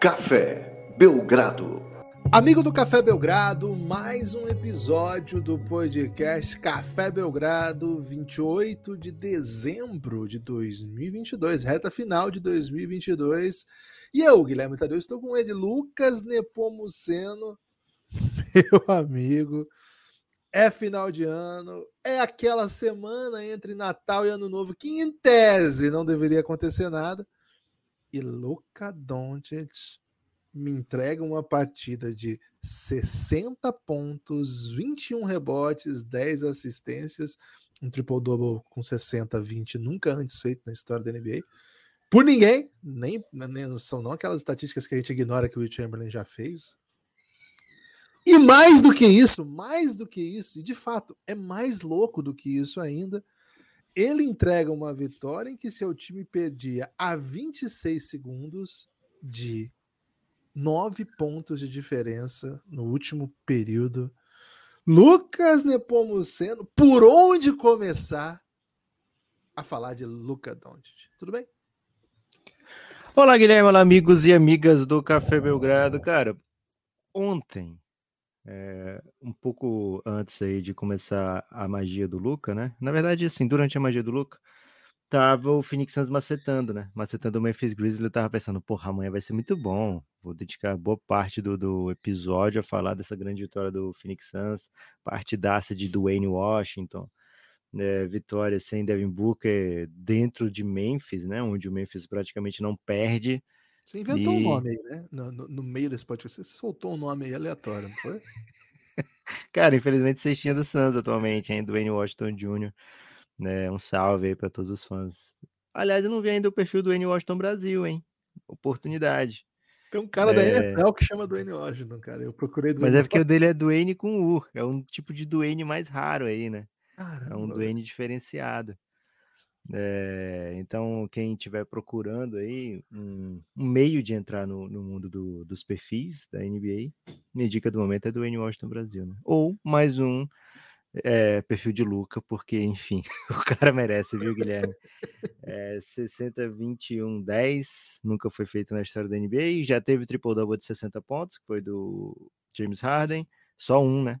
Café Belgrado. Amigo do Café Belgrado, mais um episódio do podcast Café Belgrado, 28 de dezembro de 2022, reta final de 2022. E eu, Guilherme Tadeu, estou com ele, Lucas Nepomuceno, meu amigo. É final de ano, é aquela semana entre Natal e Ano Novo que, em tese, não deveria acontecer nada. E Luka Dončić me entrega uma partida de 60 pontos, 21 rebotes, 10 assistências, um triple-double com 60-20, nunca antes feito na história da NBA. Por ninguém, nem são não aquelas estatísticas que a gente ignora que o Will Chamberlain já fez. E mais do que isso, e de fato é mais louco do que isso ainda, ele entrega uma vitória em que seu time perdia a 26 segundos de 9 pontos de diferença no último período. Lucas Nepomuceno, por onde começar a falar de Luka Dončić? Tudo bem? Olá, Guilherme, olá, amigos e amigas do Café Belgrado. Cara, ontem, um pouco antes aí de começar a magia do Luka, né? Na verdade, assim, durante a magia do Luka, tava o Phoenix Suns macetando, né? Macetando o Memphis Grizzlies. Eu tava pensando, porra, amanhã vai ser muito bom. Vou dedicar boa parte do episódio a falar dessa grande vitória do Phoenix Suns, partidaça de Duane Washington, vitória sem Devin Booker dentro de Memphis, né? Onde o Memphis praticamente não perde. Você inventou um nome aí, né? No meio desse podcast, você soltou um nome aí aleatório, não foi? Cara, infelizmente, cestinha do Suns atualmente, hein? Duane Washington Jr., né? Um salve aí pra todos os fãs. Aliás, eu não vi ainda o perfil do Duane Washington Brasil, hein? Oportunidade. Tem um cara da NFL que chama Duane Washington, cara. Eu procurei Duane. Mas é porque o dele é Duane com U. É um tipo de Duane mais raro aí, né? Caramba. É um Duane diferenciado. Então quem estiver procurando aí um meio de entrar no mundo dos perfis da NBA, minha dica do momento é do N. Washington Brasil, né? Ou mais um perfil de Luka, porque enfim, o cara merece, viu, Guilherme? 60-21-10 nunca foi feito na história da NBA, já teve triple-double de 60 pontos, que foi do James Harden, só um, né,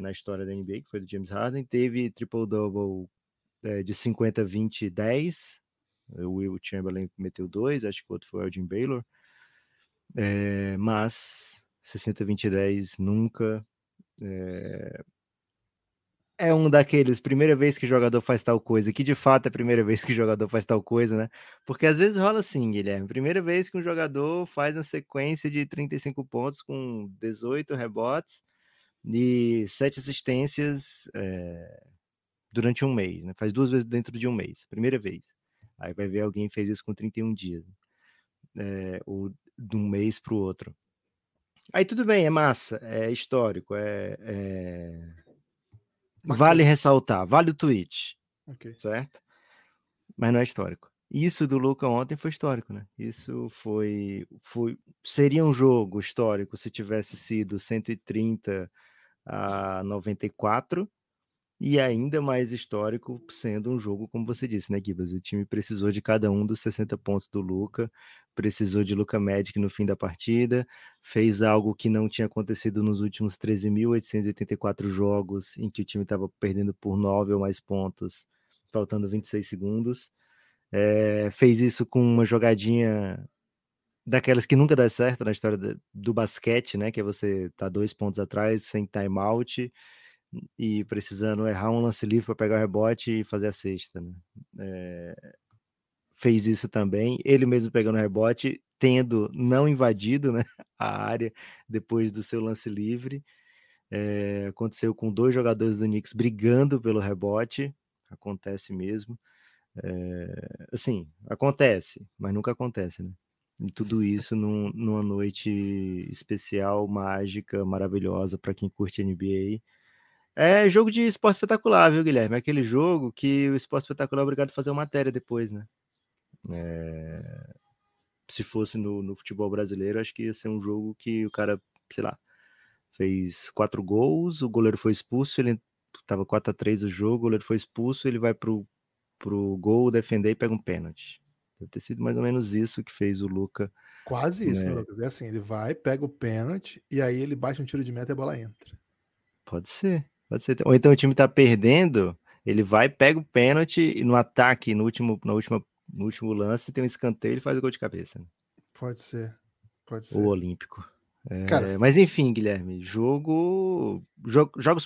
na história da NBA, que foi do James Harden. Teve triple-double de 50-20-10, o Will Chamberlain meteu 2, acho que o outro foi o Elgin Baylor, mas 60-20-10 nunca. É um daqueles, primeira vez que o jogador faz tal coisa, que de fato é a primeira vez que o jogador faz tal coisa, né? Porque às vezes rola assim, Guilherme, primeira vez que um jogador faz uma sequência de 35 pontos com 18 rebotes e 7 assistências, durante um mês, né? Faz 2 vezes dentro de um mês, primeira vez. Aí vai ver alguém fez isso com 31 dias, ou de um mês para o outro. Aí tudo bem, é massa, é histórico, vale ressaltar, vale o tweet, okay, certo? Mas não é histórico. Isso do Luka ontem foi histórico, né? Isso foi seria um jogo histórico se tivesse sido 130-94, e ainda mais histórico sendo um jogo, como você disse, né, Gibas? O time precisou de cada um dos 60 pontos do Luka, precisou de Luka Magic no fim da partida, fez algo que não tinha acontecido nos últimos 13.884 jogos, em que o time estava perdendo por 9 ou mais pontos, faltando 26 segundos. Fez isso com uma jogadinha daquelas que nunca dá certo na história do basquete, né, que é você tá 2 pontos atrás, sem timeout, e precisando errar um lance livre para pegar o rebote e fazer a cesta, né? Fez isso também, ele mesmo pegando o rebote, tendo não invadido, né, a área depois do seu lance livre. Aconteceu com 2 jogadores do Knicks brigando pelo rebote, acontece mesmo. Assim, acontece, mas nunca acontece, né? E tudo isso numa noite especial, mágica, maravilhosa para quem curte NBA. É jogo de esporte espetacular, viu, Guilherme? É aquele jogo que o esporte espetacular é obrigado a fazer uma matéria depois, né? Se fosse no futebol brasileiro, acho que ia ser um jogo que o cara, sei lá, fez 4 gols, o goleiro foi expulso, ele tava 4-3 o jogo, o goleiro foi expulso, ele vai pro gol defender e pega um pênalti. Deve ter sido mais ou menos isso que fez o Luka Quase isso, né, Lucas? É assim, ele vai, pega o pênalti e aí ele bate um tiro de meta e a bola entra. Pode ser, pode ser. Ou então o time tá perdendo, ele vai, pega o pênalti e no ataque, no último lance, tem um escanteio e ele faz o gol de cabeça. Né? Pode ser, pode ser. O Olímpico. Cara, mas enfim, Guilherme, jogos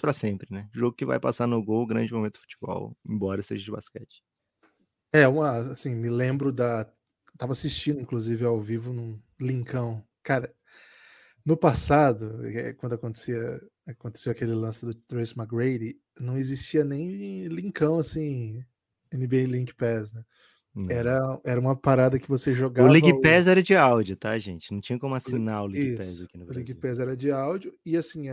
para sempre, né? Jogo que vai passar no gol, grande momento do futebol, embora seja de basquete. Assim, me lembro da... Tava assistindo, inclusive, ao vivo num Lincão. Cara, no passado, quando aconteceu aquele lance do Tracy McGrady, não existia nem Lincão, assim, NBA League Pass, né? Era uma parada que você jogava... O League Pass era de áudio, tá, gente? Não tinha como assinar o League Pass aqui no Brasil. O League Pass era de áudio e, assim,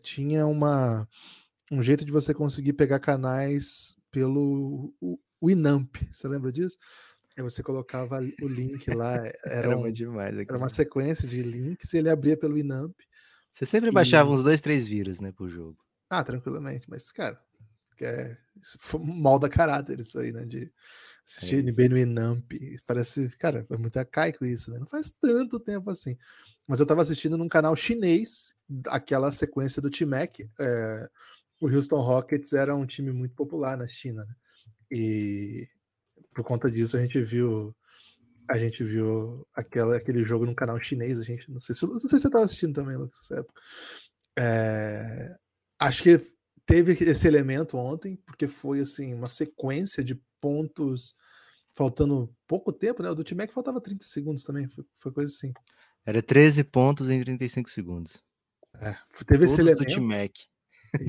tinha um jeito de você conseguir pegar canais pelo o Inamp. Você lembra disso? Aí você colocava o link lá. Era uma sequência de links e ele abria pelo Inamp. Você sempre baixava uns 2, 3 vírus, né, pro jogo. Ah, tranquilamente. Mas, cara, isso foi mal da caráter isso aí, né, de... Assistir NBA no Enamp, parece, cara, é muito arcaico isso, né? Não faz tanto tempo assim. Mas eu tava assistindo num canal chinês, aquela sequência do T-Mac. O Houston Rockets era um time muito popular na China, né? E por conta disso a gente viu aquele jogo num canal chinês. A gente não sei se você tava assistindo também, Lucas, nessa época. Acho que teve esse elemento ontem, porque foi assim uma sequência de pontos, faltando pouco tempo, né? O do T-Mac faltava 30 segundos também, foi coisa assim. Era 13 pontos em 35 segundos. Teve todos esse elemento. Do T-Mac.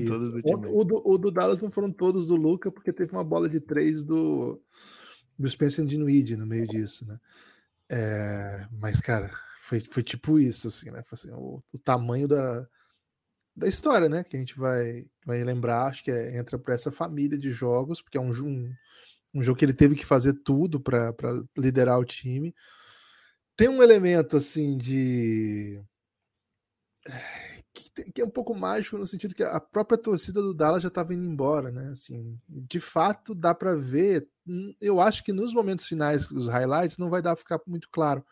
Todos do T-Mac. O do Dallas não foram todos do Luka, porque teve uma bola de 3 do Spencer Dinwiddie no meio disso, né? Mas, cara, foi tipo isso, assim, né? Foi assim, o tamanho da história, né? Que a gente vai lembrar, acho que entra para essa família de jogos, porque é um jogo que ele teve que fazer tudo para liderar o time. Tem um elemento, assim, que é um pouco mágico, no sentido que a própria torcida do Dallas já estava indo embora, né? Assim, de fato, dá para ver. Eu acho que nos momentos finais, os highlights, não vai dar pra ficar muito claro.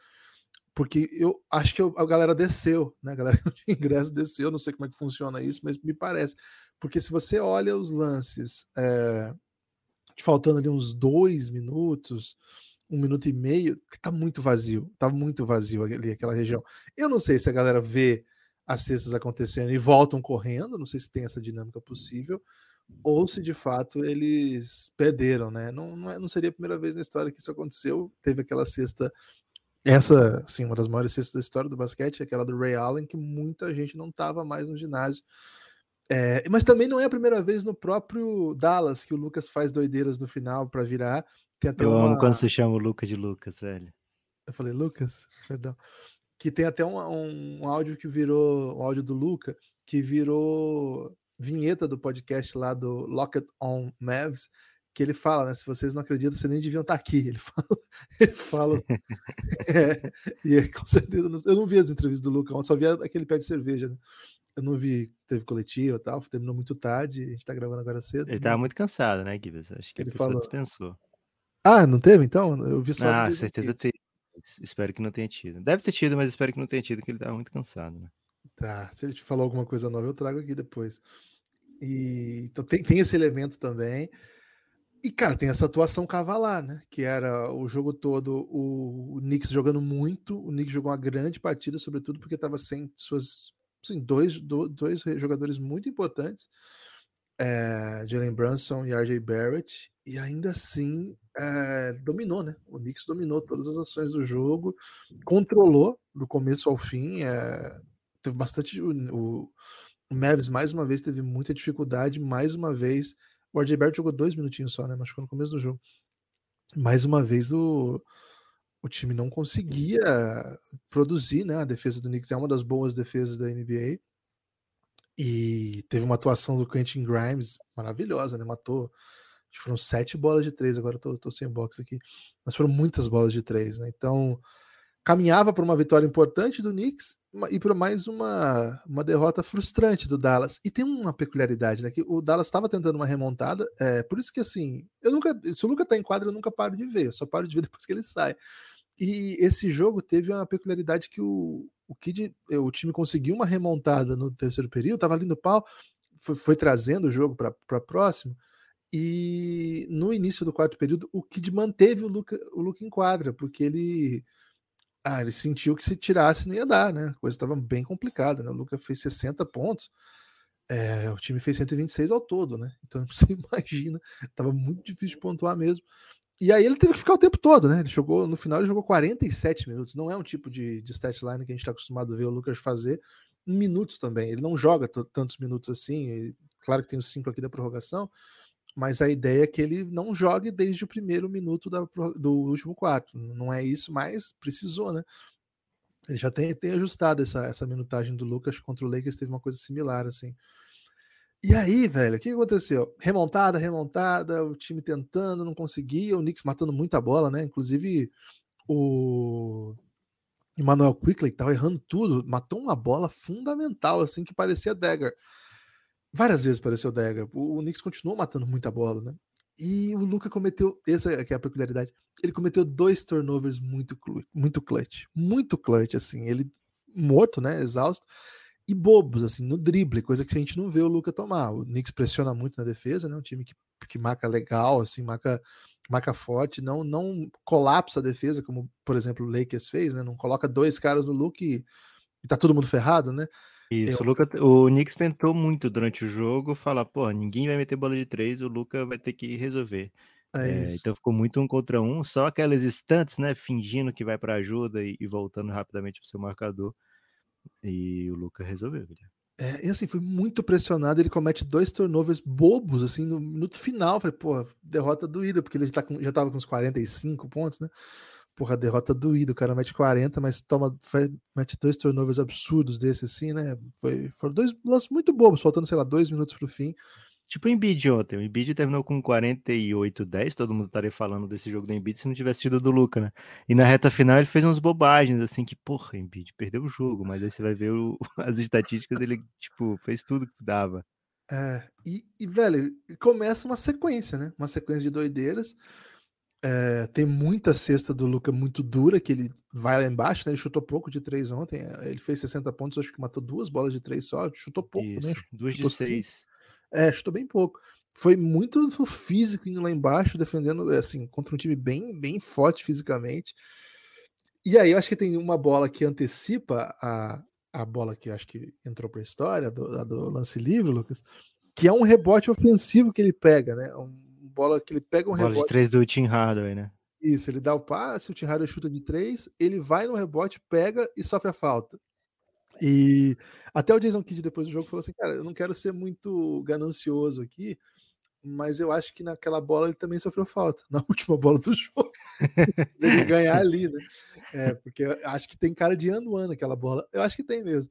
Porque eu acho que a galera desceu, né? A galera que não tinha ingresso desceu, não sei como é que funciona isso, mas me parece. Porque se você olha os lances... faltando ali uns 2 minutos, 1 minuto e meio, que tá muito vazio ali, aquela região. Eu não sei se a galera vê as cestas acontecendo e voltam correndo, não sei se tem essa dinâmica possível, ou se de fato eles perderam, né? Não seria a primeira vez na história que isso aconteceu. Teve aquela cesta, essa, assim, uma das maiores cestas da história do basquete, aquela do Ray Allen, que muita gente não tava mais no ginásio. Mas também não é a primeira vez no próprio Dallas que o Lucas faz doideiras no final para virar. Tem até eu amo quando você chama o Lucas de Lucas, velho. Eu falei Lucas? Perdão. Que tem até um áudio que virou, o áudio do Luca, que virou vinheta do podcast lá do Locked On Mavs, que ele fala, né? Se vocês não acreditam, vocês nem deviam estar aqui. Ele fala e com certeza, eu não vi as entrevistas do Luca, só vi aquele pé de cerveja, né? Eu não vi se teve coletiva e tal, terminou muito tarde, a gente tá gravando agora cedo. Ele tava muito cansado, né, Guilherme? Acho que ele falou... dispensou. Ah, não teve então? Eu vi só... Ah, certeza teve. Espero que não tenha tido. Deve ter tido, mas espero que não tenha tido, porque ele tava muito cansado, né? Tá, se ele te falou alguma coisa nova, eu trago aqui depois. Então tem esse elemento também. E, cara, tem essa atuação cavalar, né? Que era o jogo todo, o Knicks jogando muito, o Knicks jogou uma grande partida, sobretudo porque tava sem suas... Sim, dois jogadores muito importantes, Jalen Brunson e RJ Barrett, e ainda assim dominou, né? O Knicks dominou todas as ações do jogo, controlou do começo ao fim, teve bastante. O Mavs mais uma vez teve muita dificuldade, mais uma vez. O RJ Barrett jogou 2 minutinhos só, né? Machucou no começo do jogo. Mais uma vez o time não conseguia produzir, né? A defesa do Knicks é uma das boas defesas da NBA. E teve uma atuação do Quentin Grimes maravilhosa, né? Matou, acho que foram 7 bolas de 3, agora eu tô sem box aqui, mas foram muitas bolas de 3, né? Então, caminhava para uma vitória importante do Knicks e para mais uma derrota frustrante do Dallas. E tem uma peculiaridade, né? Que o Dallas estava tentando uma remontada, por isso que, assim, se o Luka tá em quadra, eu nunca paro de ver, eu só paro de ver depois que ele sai. E esse jogo teve uma peculiaridade que o time conseguiu uma remontada no terceiro período, estava ali no pau, foi trazendo o jogo para próximo, e no início do quarto período o Kidd manteve o Luka em quadra, porque ele sentiu que se tirasse não ia dar, né? A coisa estava bem complicada, né? O Luka fez 60 pontos, o time fez 126 ao todo, né? Então você imagina, estava muito difícil de pontuar mesmo. E aí ele teve que ficar o tempo todo, né? No final ele jogou 47 minutos. Não é um tipo de statline que a gente está acostumado a ver o Lucas fazer em minutos também. Ele não joga tantos minutos assim. Claro que tem os 5 aqui da prorrogação, mas a ideia é que ele não jogue desde o primeiro minuto do último quarto. Não é isso, mas precisou, né? Ele já tem ajustado essa minutagem do Lucas. Contra o Lakers teve uma coisa similar, assim. E aí, velho, o que aconteceu? Remontada, o time tentando, não conseguia, o Knicks matando muita bola, né? Inclusive, o Emmanuel Quickley tava errando tudo, matou uma bola fundamental, assim, que parecia dagger. Várias vezes pareceu dagger. O Knicks continuou matando muita bola, né? E o Luka cometeu, essa aqui é a peculiaridade, ele cometeu 2 turnovers muito clutch, assim, ele morto, né, exausto, e bobos, assim, no drible, coisa que a gente não vê o Luka tomar. O Knicks pressiona muito na defesa, né? Um time que marca legal, assim, marca forte, não colapsa a defesa, como, por exemplo, o Lakers fez, né? Não coloca 2 caras no Luka e tá todo mundo ferrado, né? Isso, o Knicks tentou muito durante o jogo falar, pô, ninguém vai meter bola de 3, o Luka vai ter que resolver. Então ficou muito 1 contra 1, só aquelas instantes, né? Fingindo que vai pra ajuda e voltando rapidamente pro seu marcador. E o Luka resolveu, né? E assim, foi muito pressionado, ele comete 2 turnovers bobos, assim, no minuto final. Falei, porra, derrota doída, porque ele já tava com uns 45 pontos, né? Porra, derrota doída, o cara mete 40, mas mete 2 turnovers absurdos desse, assim, né? Foram 2 lances muito bobos, faltando, sei lá, 2 minutos pro fim. Tipo o Embiid ontem, o Embiid terminou com 48-10, todo mundo estaria falando desse jogo do Embiid se não tivesse tido do Luka, né? E na reta final ele fez umas bobagens, assim, que porra, Embiid perdeu o jogo, mas aí você vai ver as estatísticas, ele, tipo, fez tudo que dava. Velho, começa uma sequência, né? Uma sequência de doideiras, tem muita cesta do Luka muito dura, que ele vai lá embaixo, né? Ele chutou pouco de 3 ontem, ele fez 60 pontos, acho que matou 2 bolas de 3 só, chutou pouco, isso, né? 2 de 6. Chutou bem pouco. Foi muito físico indo lá embaixo, defendendo, assim, contra um time bem, bem forte fisicamente. E aí eu acho que tem uma bola que antecipa a bola que acho que entrou para a história, do lance livre, Lucas, que é um rebote ofensivo que ele pega, né? Bola de 3 do Tim Hardaway, né? Isso, ele dá o passe, o Tim Hardaway chuta de 3, ele vai no rebote, pega e sofre a falta. E até o Jason Kidd depois do jogo falou assim, cara, eu não quero ser muito ganancioso aqui, mas eu acho que naquela bola ele também sofreu falta, na última bola do jogo, ele ganhar ali, né? Porque eu acho que tem cara de ano aquela bola, eu acho que tem mesmo.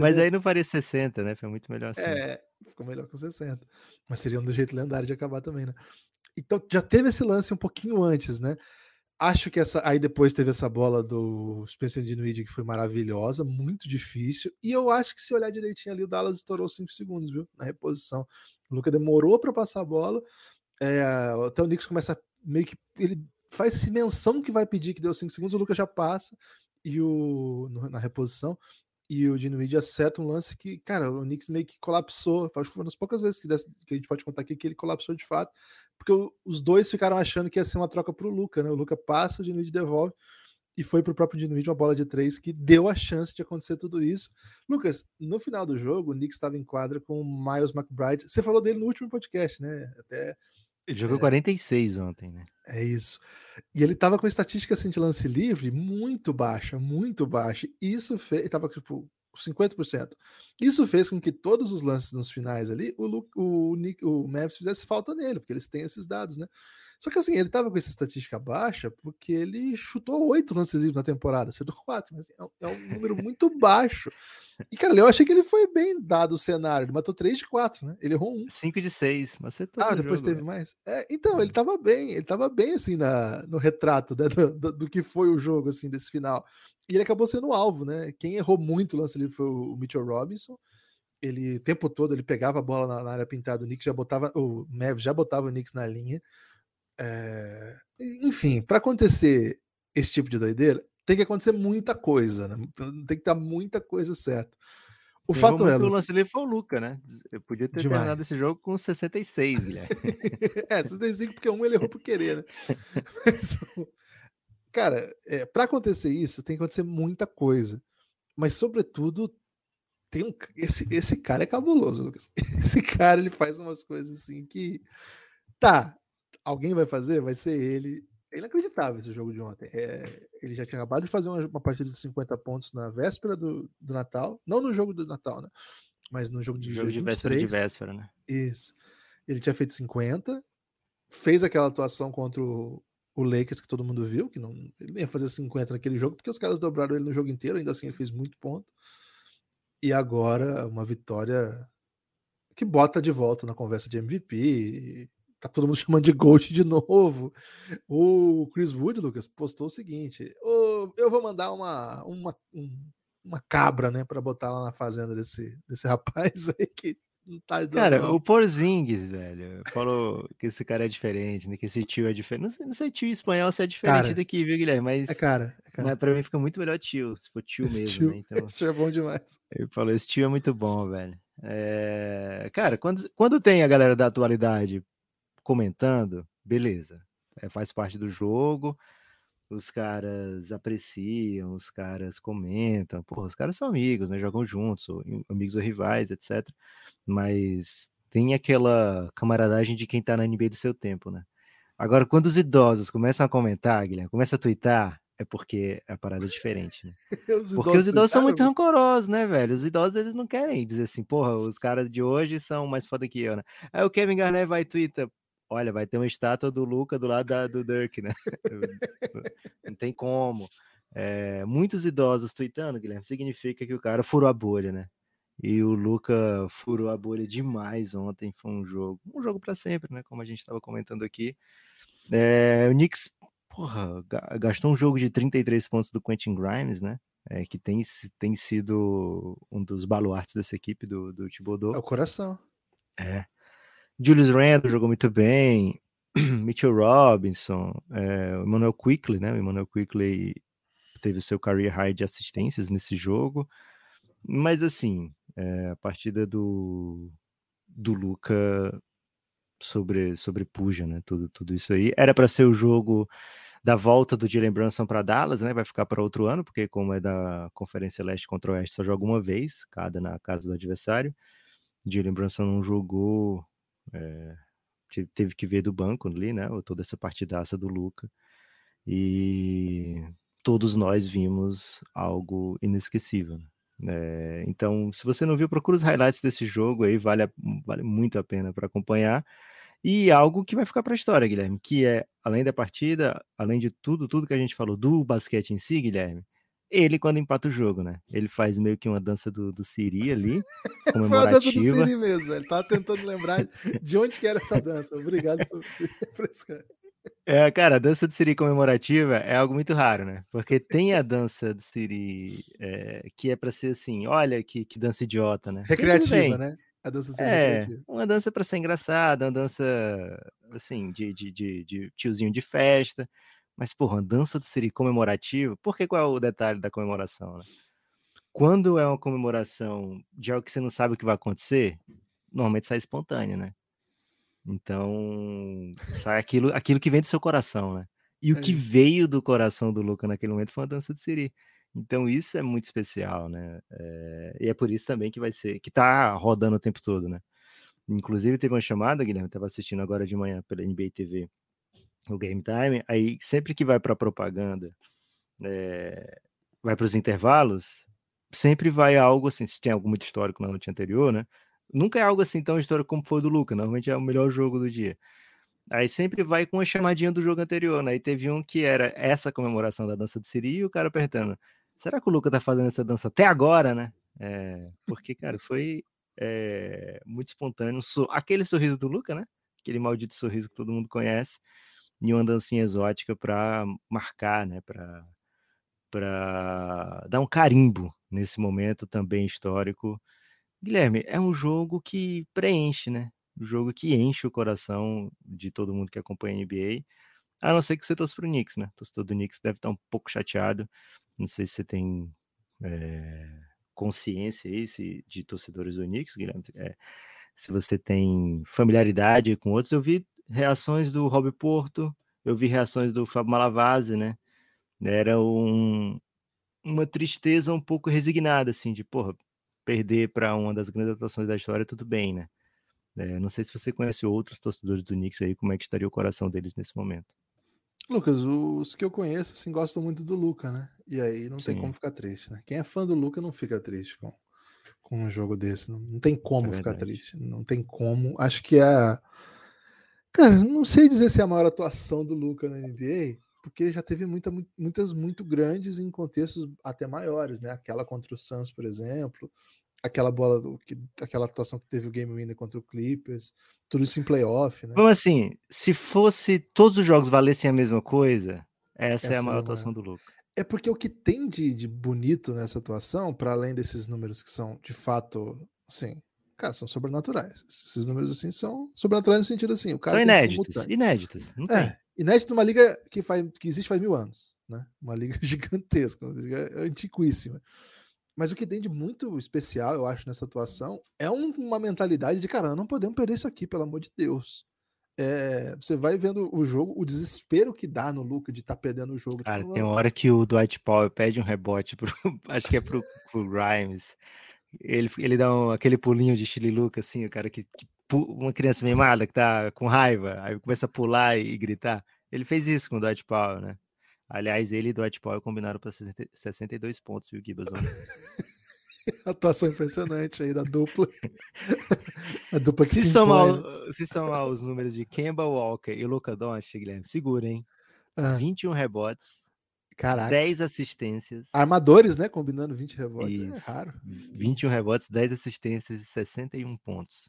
Mas aí não faria 60, né? Foi muito melhor assim. Ficou melhor com 60, mas seria um do jeito lendário de acabar também, né? Então já teve esse lance um pouquinho antes, né? Acho que aí depois teve essa bola do Spencer Dinwiddie, que foi maravilhosa, muito difícil, e eu acho que se olhar direitinho ali, o Dallas estourou 5 segundos, viu, na reposição. O Luka demorou para passar a bola, até o Knicks começa meio que, ele faz menção que vai pedir que deu 5 segundos, o Luka já passa, na reposição, e o Dinwiddie acerta um lance que, cara, o Knicks meio que colapsou, acho que foi nas poucas vezes que a gente pode contar aqui, que ele colapsou de fato, porque os 2 ficaram achando que ia ser uma troca pro Luka, né? O Luka passa, o Dinwiddie devolve, e foi pro próprio Dinwiddie uma bola de 3 que deu a chance de acontecer tudo isso. Lucas, no final do jogo, o Knicks estava em quadra com o Miles McBride. Você falou dele no último podcast, né? Ele jogou 46 ontem, né? É isso. E ele tava com a estatística assim, de lance livre muito baixa, muito baixa. Isso fez... Tava tipo 50%. Isso fez com que todos os lances nos finais ali, o Mavs fizesse falta nele, porque eles têm esses dados, né? Só que assim, ele tava com essa estatística baixa porque ele chutou 8 lances livres na temporada, acertou 4, mas é um número muito baixo. E cara, eu achei que ele foi bem dado o cenário, ele matou 3 de 4, né? Ele errou 1. 5 de 6, mas acertou. Depois jogo, teve mais? Então, ele tava bem assim, no retrato, né, do que foi o jogo, assim, desse final. E ele acabou sendo o alvo, né? Quem errou muito o lance livre foi o Mitchell Robinson. Ele, o tempo todo, ele pegava a bola na área pintada, o Mavs já botava o Knicks na linha. Enfim, para acontecer esse tipo de doideira, tem que acontecer muita coisa, né? Tem que dar muita coisa certa. O fato é, o lance ali foi o Luka, né? Eu podia ter terminado esse jogo com 66, Guilherme. 65 porque ele errou por querer, né? Mas, cara, para acontecer isso, tem que acontecer muita coisa. Mas, sobretudo, tem esse cara é cabuloso, Lucas. Esse cara, ele faz umas coisas assim que... Tá, alguém vai fazer? Vai ser ele. É inacreditável esse jogo de ontem. Ele já tinha acabado de fazer uma partida de 50 pontos na véspera do Natal. Não no jogo do Natal, né? Mas no jogo de véspera, né? Isso. Ele tinha feito 50. Fez aquela atuação contra o Lakers que todo mundo viu, que não, ele ia fazer 50 naquele jogo, porque os caras dobraram ele no jogo inteiro, ainda assim ele fez muito ponto. E agora uma vitória que bota de volta na conversa de MVP. Tá todo mundo chamando de GOAT de novo. O Chris Wood, Lucas, postou o seguinte: eu vou mandar uma cabra, né, pra botar lá na fazenda desse rapaz aí que não tá... Cara, o Porzingis, velho, falou que esse cara é diferente, né, que esse tio é diferente. Não sei tio espanhol se é diferente cara, daqui, viu, Guilherme? Mas é cara. Mas pra mim fica muito melhor tio, se for tio esse mesmo, tio, né? Então, esse tio é bom demais. Ele falou, esse tio é muito bom, velho. Cara, quando tem a galera da atualidade comentando, beleza, faz parte do jogo, os caras apreciam, os caras comentam, porra, os caras são amigos, né, jogam juntos, amigos ou rivais, etc, mas tem aquela camaradagem de quem tá na NBA do seu tempo, né? Agora, quando os idosos começam a comentar, Guilherme, começam a tuitar, é porque a parada é diferente, né? Porque os idosos são muito rancorosos, né, velho? Os idosos, eles não querem dizer assim, porra, os caras de hoje são mais foda que eu, né? Aí o Kevin Garnett vai e tuita, olha, vai ter uma estátua do Luka do lado do Dirk, né? Não tem como. Muitos idosos tweetando, Guilherme, significa que o cara furou a bolha, né? E o Luka furou a bolha demais ontem. Foi um jogo para sempre, né? Como a gente estava comentando aqui. O Knicks, porra, gastou um jogo de 33 pontos do Quentin Grimes, né? Que tem sido um dos baluartes dessa equipe do Thibodeau. É o coração. Julius Randle jogou muito bem, Mitchell Robinson, o Emmanuel Quickley, né? O Emmanuel Quickley teve o seu career high de assistências nesse jogo, mas assim, a partida do Luka sobrepuja, né? Tudo isso aí. Era para ser o jogo da volta do Jalen Brunson para Dallas, né? Vai ficar para outro ano, porque como é da Conferência Leste contra Oeste, só joga uma vez, cada na casa do adversário. Jalen Brunson não jogou... teve que ver do banco ali, né, toda essa partidaça do Luka, e todos nós vimos algo inesquecível, né? Então, se você não viu, procura os highlights desse jogo aí, vale muito a pena para acompanhar, e algo que vai ficar para a história, Guilherme, que é, além da partida, além de tudo que a gente falou do basquete em si, Guilherme, ele, quando empata o jogo, né? Ele faz meio que uma dança do Siri ali, comemorativa. Foi uma dança do Siri mesmo, ele tava tentando lembrar de onde que era essa dança. Obrigado por esse cara. Cara, a dança do Siri comemorativa é algo muito raro, né? Porque tem a dança do Siri que é pra ser assim, olha que dança idiota, né? Recreativa, né? A dança do Siri recreativa. Uma dança pra ser engraçada, uma dança, assim, de tiozinho de festa. Mas, porra, a dança do Siri comemorativa, porque qual é o detalhe da comemoração, né? Quando é uma comemoração de algo que você não sabe o que vai acontecer, normalmente sai espontânea, né? Então, sai aquilo que vem do seu coração, né? E o que veio do coração do Luka naquele momento foi a dança do Siri. Então, isso é muito especial, né? E é por isso também que vai ser... Que tá rodando o tempo todo, né? Inclusive, teve uma chamada, Guilherme, estava assistindo agora de manhã pela NBA TV, o Game Time, aí sempre que vai para propaganda, vai para os intervalos, sempre vai algo assim, se tem algo muito histórico na noite anterior, né? Nunca é algo assim tão histórico como foi o do Luka, normalmente é o melhor jogo do dia. Aí sempre vai com uma chamadinha do jogo anterior, né? E teve um que era essa comemoração da dança do Siri e o cara perguntando, será que o Luka tá fazendo essa dança até agora, né? Porque, cara, foi muito espontâneo. Aquele sorriso do Luka, né? Aquele maldito sorriso que todo mundo conhece, e uma dancinha exótica para marcar, né? Para dar um carimbo nesse momento também histórico. Guilherme, é um jogo que preenche, né? Um jogo que enche o coração de todo mundo que acompanha a NBA. A não ser que você torça pro Knicks, né? O torcedor do Knicks deve estar um pouco chateado. Não sei se você tem consciência aí de torcedores do Knicks, Guilherme. Se você tem familiaridade com outros. Eu vi reações do Rob Porto, eu vi reações do Fábio Malavasi, né? Era uma tristeza um pouco resignada, assim, de, porra, perder para uma das grandes atuações da história, tudo bem, né? Não sei se você conhece outros torcedores do Knicks aí, como é que estaria o coração deles nesse momento. Lucas, os que eu conheço, assim, gostam muito do Luka, né? E aí não tem como ficar triste, né? Quem é fã do Luka não fica triste com um jogo desse. Não tem como ficar triste. Não tem como. Acho que Cara, não sei dizer se é a maior atuação do Luka na NBA, porque já teve muitas muito grandes em contextos até maiores, né? Aquela contra o Suns, por exemplo, aquela atuação que teve o Game Winner contra o Clippers, tudo isso em playoff, né? Então, assim, se fosse todos os jogos valessem a mesma coisa, essa é a maior atuação do Luka. É porque o que tem de bonito nessa atuação, para além desses números que são, de fato, assim, cara, são sobrenaturais. Esses números, assim, são sobrenaturais no sentido, assim, o cara... São inéditos. Não tem. Inédito numa liga que existe faz 1000 anos, né? Uma liga gigantesca, uma liga antiquíssima. Mas o que tem de muito especial, eu acho, nessa atuação, é uma mentalidade de, cara, não podemos perder isso aqui, pelo amor de Deus. Você vai vendo o jogo, o desespero que dá no Luka de estar perdendo o jogo. Cara, tem uma hora que o Dwight Powell pede um rebote, acho que é pro Grimes. Ele dá aquele pulinho de Chililuca, assim, o cara que uma criança mimada que tá com raiva, aí começa a pular e gritar. Ele fez isso com o Dwight Powell, né? Aliás, ele e o Dwight Powell combinaram para 62 pontos, viu, Gibson? Atuação impressionante aí da dupla. A dupla que se somar os números de Kemba Walker e Luka Dončić, Guilherme, segura, hein? 21 rebotes. Caraca. 10 assistências. Armadores, né? Combinando 20 rebotes. Isso. É raro. 21 rebotes, 10 assistências e 61 pontos.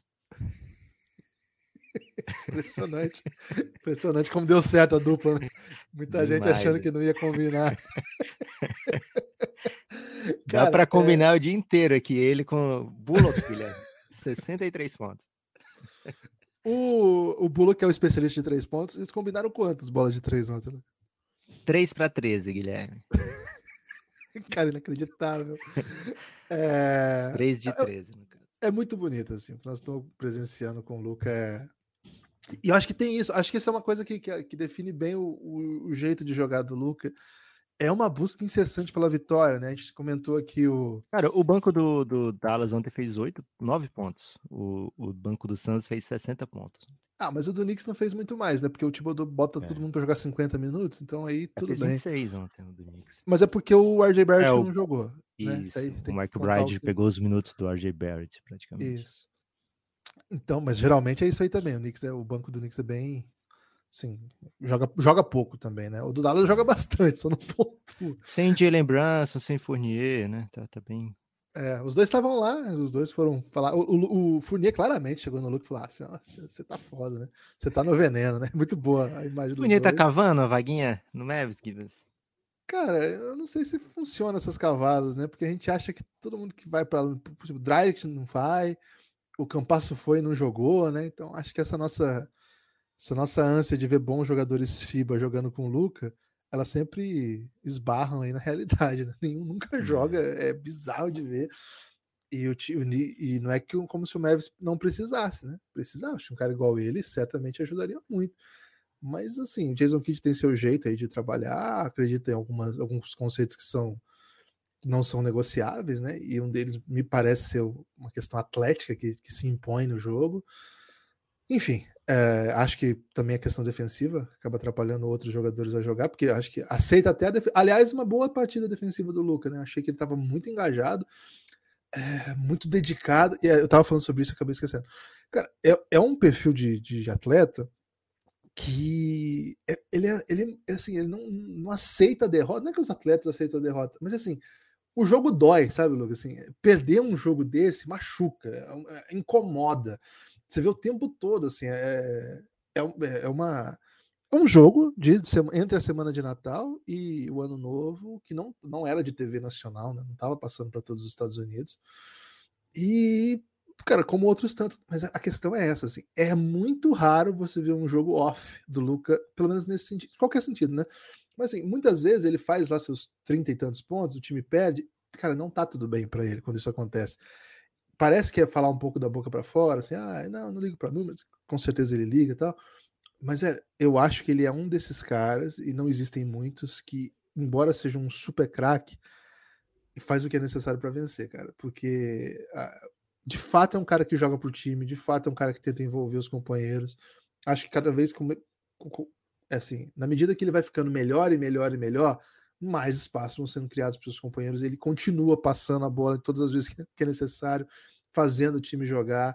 Impressionante. Impressionante como deu certo a dupla, né? Muita gente achando que não ia combinar. Dá para combinar o dia inteiro aqui. Ele com o Bullock, Guilherme. 63 pontos. O Bullock é o especialista de 3 pontos. Eles combinaram quantas bolas de 3 ontem? 3-13, Guilherme. Cara, inacreditável. 3-13, no caso. É muito bonito, assim, o que nós estamos presenciando com o Luka. E eu acho que tem isso, acho que isso é uma coisa que define bem o jeito de jogar do Luka. É uma busca incessante pela vitória, né? A gente comentou aqui o... Cara, o banco do Dallas ontem fez 9 pontos. O banco do Suns fez 60 pontos. Ah, mas o do Knicks não fez muito mais, né? Porque o Thibodeau bota todo mundo pra jogar 50 minutos, então aí tudo bem. 26 ontem o do Knicks. Mas é porque o RJ Barrett não jogou. Isso, né? O Mike Bride pegou os minutos do RJ Barrett, praticamente. Isso. Então, mas geralmente é isso aí também. O banco do Knicks é bem... Sim, joga pouco também, né? O do Dallas joga bastante, só no ponto. Sem Jalen Brunson, sem Fournier, né? Tá bem... os dois estavam lá, os dois foram falar... O Fournier claramente chegou no Luka e falou, você tá foda, né? Você tá no veneno, né? Muito boa a imagem do Fournier dois. Tá cavando a vaguinha no Mavis, Gibbons? Cara, eu não sei se funciona essas cavadas, né? Porque a gente acha que todo mundo que vai pra... Tipo, o Dragic não vai, o Campasso foi e não jogou, né? Então, acho que essa nossa ânsia de ver bons jogadores FIBA jogando com o Luka, elas sempre esbarram aí na realidade, né? Nenhum nunca joga, é bizarro de ver. E não é como se o Mavis não precisasse, né? Precisava, um cara igual ele certamente ajudaria muito. Mas assim, o Jason Kidd tem seu jeito aí de trabalhar, acredita em alguns conceitos que não são negociáveis, né? E um deles me parece ser uma questão atlética que se impõe no jogo. Enfim, acho que também a questão defensiva acaba atrapalhando outros jogadores a jogar, porque acho que aceita até a defesa. Aliás, uma boa partida defensiva do Luka, né? Achei que ele estava muito engajado, muito dedicado, e eu estava falando sobre isso e acabei esquecendo. Cara, é um perfil de atleta que ele não aceita a derrota. Não é que os atletas aceitam a derrota, mas assim, o jogo dói, sabe, Luka? Assim, perder um jogo desse machuca, incomoda. Você vê o tempo todo, assim, um jogo entre a semana de Natal e o Ano Novo, que não era de TV nacional, né? Não estava passando para todos os Estados Unidos, e cara, como outros tantos, mas a questão é essa, assim, é muito raro você ver um jogo off do Luka, pelo menos nesse sentido, qualquer sentido, né? Mas assim, muitas vezes ele faz lá seus 30 e tantos pontos, o time perde, cara, não tá tudo bem pra ele quando isso acontece. Parece que é falar um pouco da boca pra fora, assim, ah, não ligo pra números, com certeza ele liga e tal, mas eu acho que ele é um desses caras, e não existem muitos, que, embora seja um super craque, faz o que é necessário pra vencer, cara, porque de fato é um cara que joga pro time, de fato é um cara que tenta envolver os companheiros. Acho que cada vez, assim, na medida que ele vai ficando melhor e melhor e melhor, mais espaços vão sendo criados para os companheiros, ele continua passando a bola todas as vezes que é necessário, fazendo o time jogar.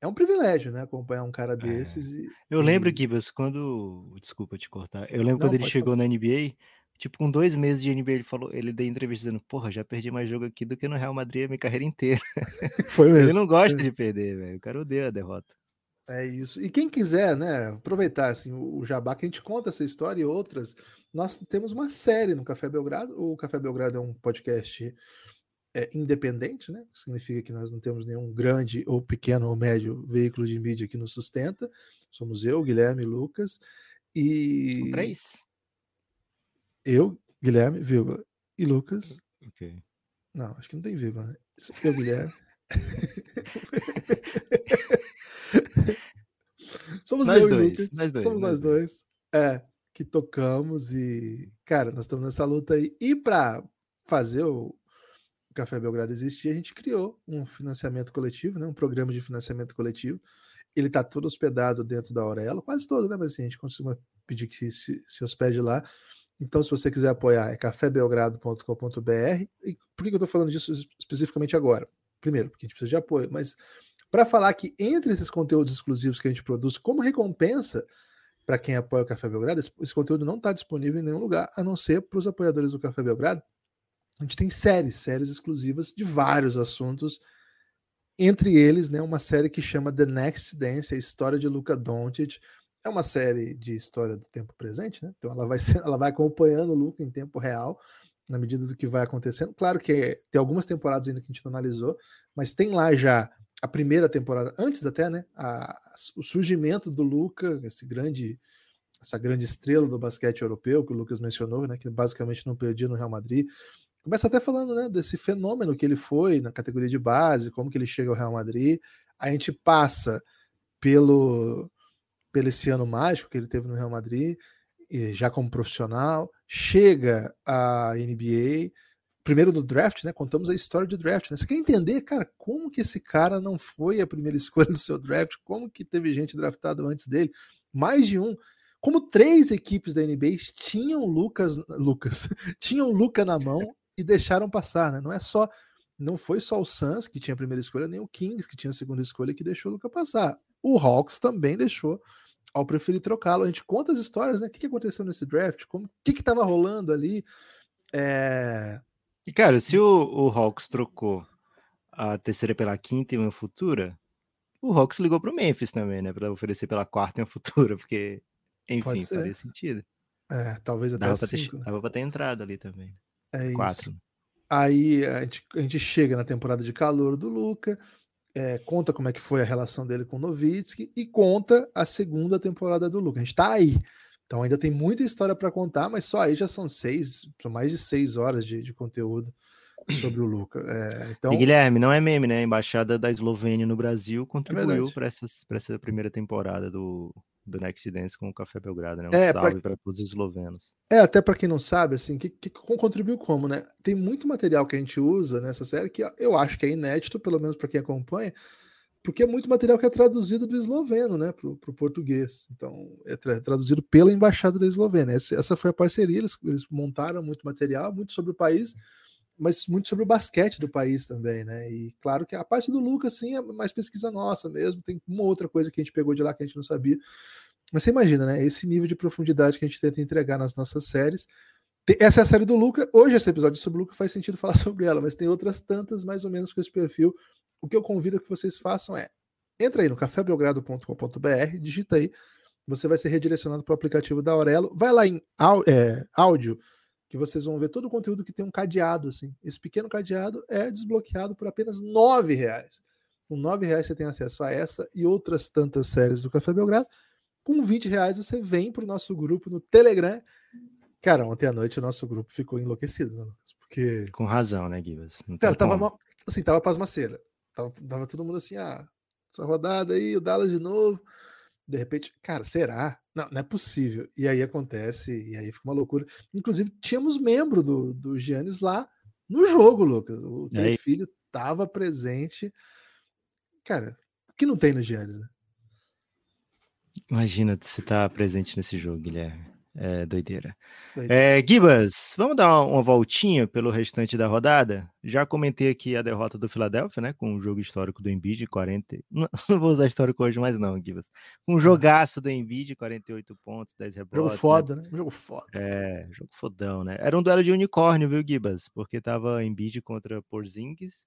É um privilégio, né, acompanhar um cara desses. Eu lembro, Gibas, quando... Desculpa te cortar. Eu lembro quando ele chegou na NBA, tipo, com 2 meses de NBA, ele deu entrevista dizendo, porra, já perdi mais jogo aqui do que no Real Madrid a minha carreira inteira. Foi mesmo. Ele não gosta de perder, velho. O cara odeia a derrota. É isso. E quem quiser, né, aproveitar assim, o jabá, que a gente conta essa história e outras, nós temos uma série no Café Belgrado. O Café Belgrado é um podcast independente, né? Significa que nós não temos nenhum grande ou pequeno ou médio veículo de mídia que nos sustenta. Somos eu, Guilherme, Lucas e... São 3? Eu, Guilherme, vírgula, e Lucas. Ok. Não, acho que não tem vírgula, né? Eu, Guilherme... Somos nós eu dois, e Lucas, nós dois, somos nós dois. Que tocamos e, cara, nós estamos nessa luta aí. E para fazer o Café Belgrado existir, a gente criou um financiamento coletivo, né? Um programa de financiamento coletivo. Ele está todo hospedado dentro da Aurelo, quase todo, né? Mas assim, a gente costuma pedir que se hospede lá. Então, se você quiser apoiar, é cafébelgrado.com.br. E por que eu estou falando disso especificamente agora? Primeiro, porque a gente precisa de apoio, mas... para falar que entre esses conteúdos exclusivos que a gente produz, como recompensa para quem apoia o Café Belgrado, esse conteúdo não está disponível em nenhum lugar, a não ser para os apoiadores do Café Belgrado. A gente tem séries exclusivas de vários assuntos, entre eles, né, uma série que chama The Next Dance, a história de Luka Dončić. É uma série de história do tempo presente, né? Então ela vai acompanhando o Luka em tempo real, na medida do que vai acontecendo. Claro que tem algumas temporadas ainda que a gente não analisou, mas tem lá já a primeira temporada, antes até, né, o surgimento do Luka, essa grande estrela do basquete europeu, que o Lucas mencionou, né, que basicamente não perdia no Real Madrid. Começa até falando, né, desse fenômeno que ele foi na categoria de base, como que ele chega ao Real Madrid. A gente passa pelo esse ano mágico que ele teve no Real Madrid, já como profissional, chega à NBA... Primeiro do draft, né? Contamos a história de draft, né? Você quer entender, cara, como que esse cara não foi a primeira escolha do seu draft? Como que teve gente draftada antes dele? Mais de um. Como 3 equipes da NBA tinham Luka na mão e deixaram passar, né? Não foi só o Suns que tinha a primeira escolha, nem o Kings que tinha a segunda escolha que deixou o Luka passar. O Hawks também deixou, ao preferir trocá-lo. A gente conta as histórias, né? O que aconteceu nesse draft? O que estava rolando ali? E, cara, se o Hawks trocou a terceira pela quinta e uma futura, o Hawks ligou pro Memphis também, né? Pra oferecer pela quarta e uma futura, porque, enfim, faria sentido. Talvez até cinco. Dava pra ter entrado ali também. É 4. Isso. Aí a gente chega na temporada de calor do Luka, conta como é que foi a relação dele com o Nowitzki e conta a segunda temporada do Luka. A gente tá aí. Então ainda tem muita história para contar, mas só aí já são mais de 6 horas de conteúdo sobre o Luka. Então... E Guilherme, não é meme, né? A Embaixada da Eslovênia no Brasil contribuiu para essa primeira temporada do Next Dance com o Café Belgrado, né? Salve para todos os eslovenos. Até para quem não sabe, assim, que contribuiu como, né? Tem muito material que a gente usa nessa série que eu acho que é inédito, pelo menos para quem acompanha, porque é muito material que é traduzido do esloveno, né, pro português. Então, é traduzido pela Embaixada da Eslovênia. Essa foi a parceria, eles montaram muito material, muito sobre o país, mas muito sobre o basquete do país também, né? E claro que a parte do Luka, assim, é mais pesquisa nossa mesmo, tem uma outra coisa que a gente pegou de lá que a gente não sabia. Mas você imagina, né, esse nível de profundidade que a gente tenta entregar nas nossas séries. Essa é a série do Luka, hoje esse episódio sobre o Luka faz sentido falar sobre ela, mas tem outras tantas, mais ou menos, com esse perfil. O que eu convido que vocês façam entra aí no cafébelgrado.com.br, digita aí, você vai ser redirecionado para o aplicativo da Aurelo, vai lá em áudio, que vocês vão ver todo o conteúdo que tem um cadeado, assim. Esse pequeno cadeado é desbloqueado por apenas R$9. Com R$9,00 você tem acesso a essa e outras tantas séries do Café Belgrado. Com R$20,00 você vem para o nosso grupo no Telegram. Cara, ontem à noite o nosso grupo ficou enlouquecido, né, Lucas? Porque... Com razão, né, Guivas? Cara, tava pasmaceira. Tava todo mundo assim, essa rodada aí, o Dallas de novo. De repente, cara, será? Não é possível. E aí acontece, e aí fica uma loucura. Inclusive, tínhamos membro do Giannis lá no jogo, Lucas. O teu filho tava presente. Cara, o que não tem no Giannis, né? Imagina você tá presente nesse jogo, Guilherme. É doideira. Gibas, vamos dar uma voltinha pelo restante da rodada? Já comentei aqui a derrota do Philadelphia, né? Com um jogo histórico do Embiid, 40... Não vou usar histórico hoje mais não, Gibas. Um jogaço do Embiid, 48 pontos, 10 rebotes. Jogo foda, né? Jogo foda. É, jogo fodão, né? Era um duelo de unicórnio, viu, Gibas? Porque tava Embiid contra Porzingis.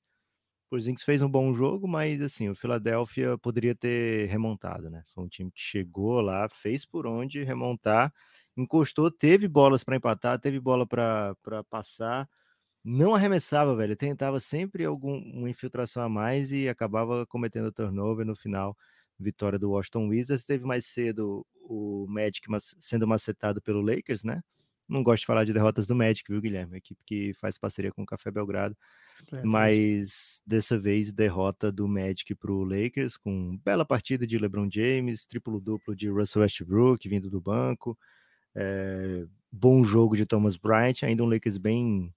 Porzingis fez um bom jogo, mas assim, o Philadelphia poderia ter remontado, né? Foi um time que chegou lá, fez por onde remontar, encostou, teve bolas para empatar, teve bola para passar, não arremessava, velho, tentava sempre uma infiltração a mais e acabava cometendo turnover no final. Vitória do Washington Wizards. Teve mais cedo o Magic sendo macetado pelo Lakers, né? Não gosto de falar de derrotas do Magic, viu, Guilherme? A equipe que faz parceria com o Café Belgrado, mas dessa vez derrota do Magic para o Lakers, com bela partida de LeBron James, triplo-duplo de Russell Westbrook vindo do banco. Bom jogo de Thomas Bryant, ainda um Lakers bem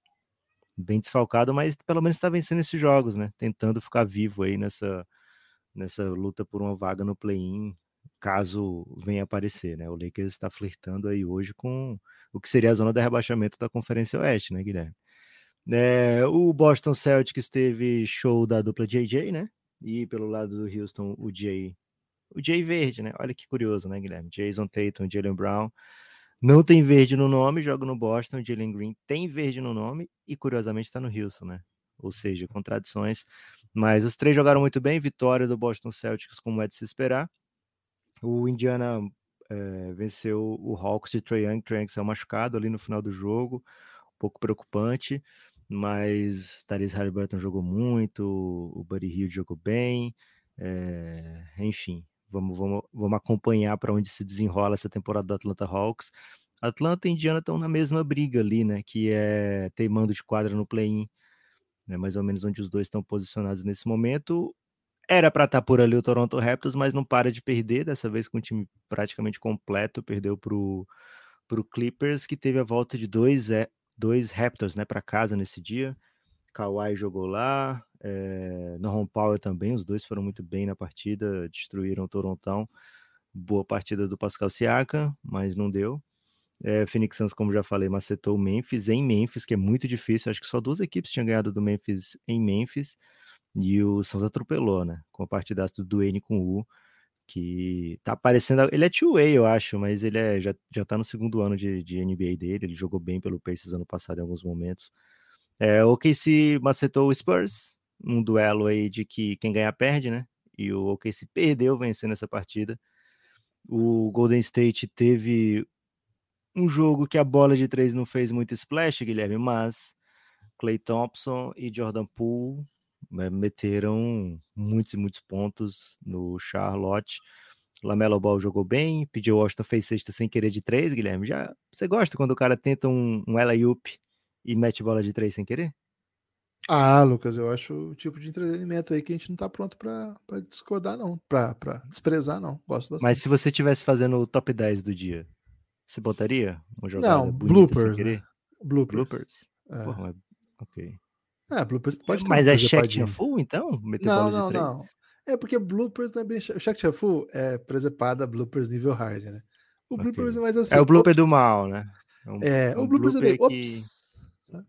desfalcado, mas pelo menos está vencendo esses jogos, né? Tentando ficar vivo aí nessa luta por uma vaga no play-in, caso venha aparecer, né? O Lakers está flertando aí hoje com o que seria a zona de rebaixamento da Conferência Oeste, né, Guilherme? O Boston Celtics teve show da dupla JJ, né? E pelo lado do Houston, o Jay verde, né? Olha que curioso, né, Guilherme? Jason Tatum, Jalen Brown. Não tem verde no nome, joga no Boston. O Jalen Green tem verde no nome e, curiosamente, está no Houston, né? Ou seja, contradições. Mas os três jogaram muito bem. Vitória do Boston Celtics, como é de se esperar. O Indiana venceu o Hawks de Trae Young. Trae Young saiu machucado ali no final do jogo. Um pouco preocupante, mas Tyrese Haliburton jogou muito. O Buddy Hield jogou bem. Enfim. Vamos acompanhar para onde se desenrola essa temporada do Atlanta Hawks. Atlanta e Indiana estão na mesma briga ali, né? Que é teimando de quadra no play-in, né? Mais ou menos onde os dois estão posicionados nesse momento. Era para estar por ali o Toronto Raptors, mas não para de perder. Dessa vez com o time praticamente completo, perdeu para o Clippers, que teve a volta de dois Raptors, né, para casa nesse dia. Kawhi jogou lá, Norman Powell também, os dois foram muito bem na partida, destruíram o Torontão. Boa partida do Pascal Siakam, mas não deu. Phoenix Suns, como já falei, macetou o Memphis em Memphis, que é muito difícil, acho que só duas equipes tinham ganhado do Memphis em Memphis, e o Suns atropelou, né, com a partidaça do Duane com o U, que tá aparecendo, ele é two-way, eu acho, mas ele já tá no segundo ano de NBA dele, ele jogou bem pelo Pacers ano passado em alguns momentos. O OKC macetou o Spurs, um duelo aí de que quem ganhar perde, né? E o OKC perdeu vencendo essa partida. O Golden State teve um jogo que a bola de três não fez muito splash, Guilherme, mas Klay Thompson e Jordan Poole meteram muitos e muitos pontos no Charlotte. LaMelo Ball jogou bem, P.J. Washington fez sexta sem querer de três, Guilherme. Já você gosta quando o cara tenta um alley-oop e mete bola de três sem querer? Lucas, eu acho o tipo de entretenimento aí que a gente não tá pronto pra discordar, não. Pra desprezar, não. Gosto bastante. Mas se você tivesse fazendo o top 10 do dia, você botaria uma jogada bonita sem querer? Né? Bloopers. Porra, ok. Bloopers pode ter. Mas é Shaq Shafu, então? Meter não, bola de três? Não. É porque bloopers também... O Shaq Shafu é presepada, bloopers nível hard, né? O bloopers é mais assim... É o blooper do mal, né? O bloopers também.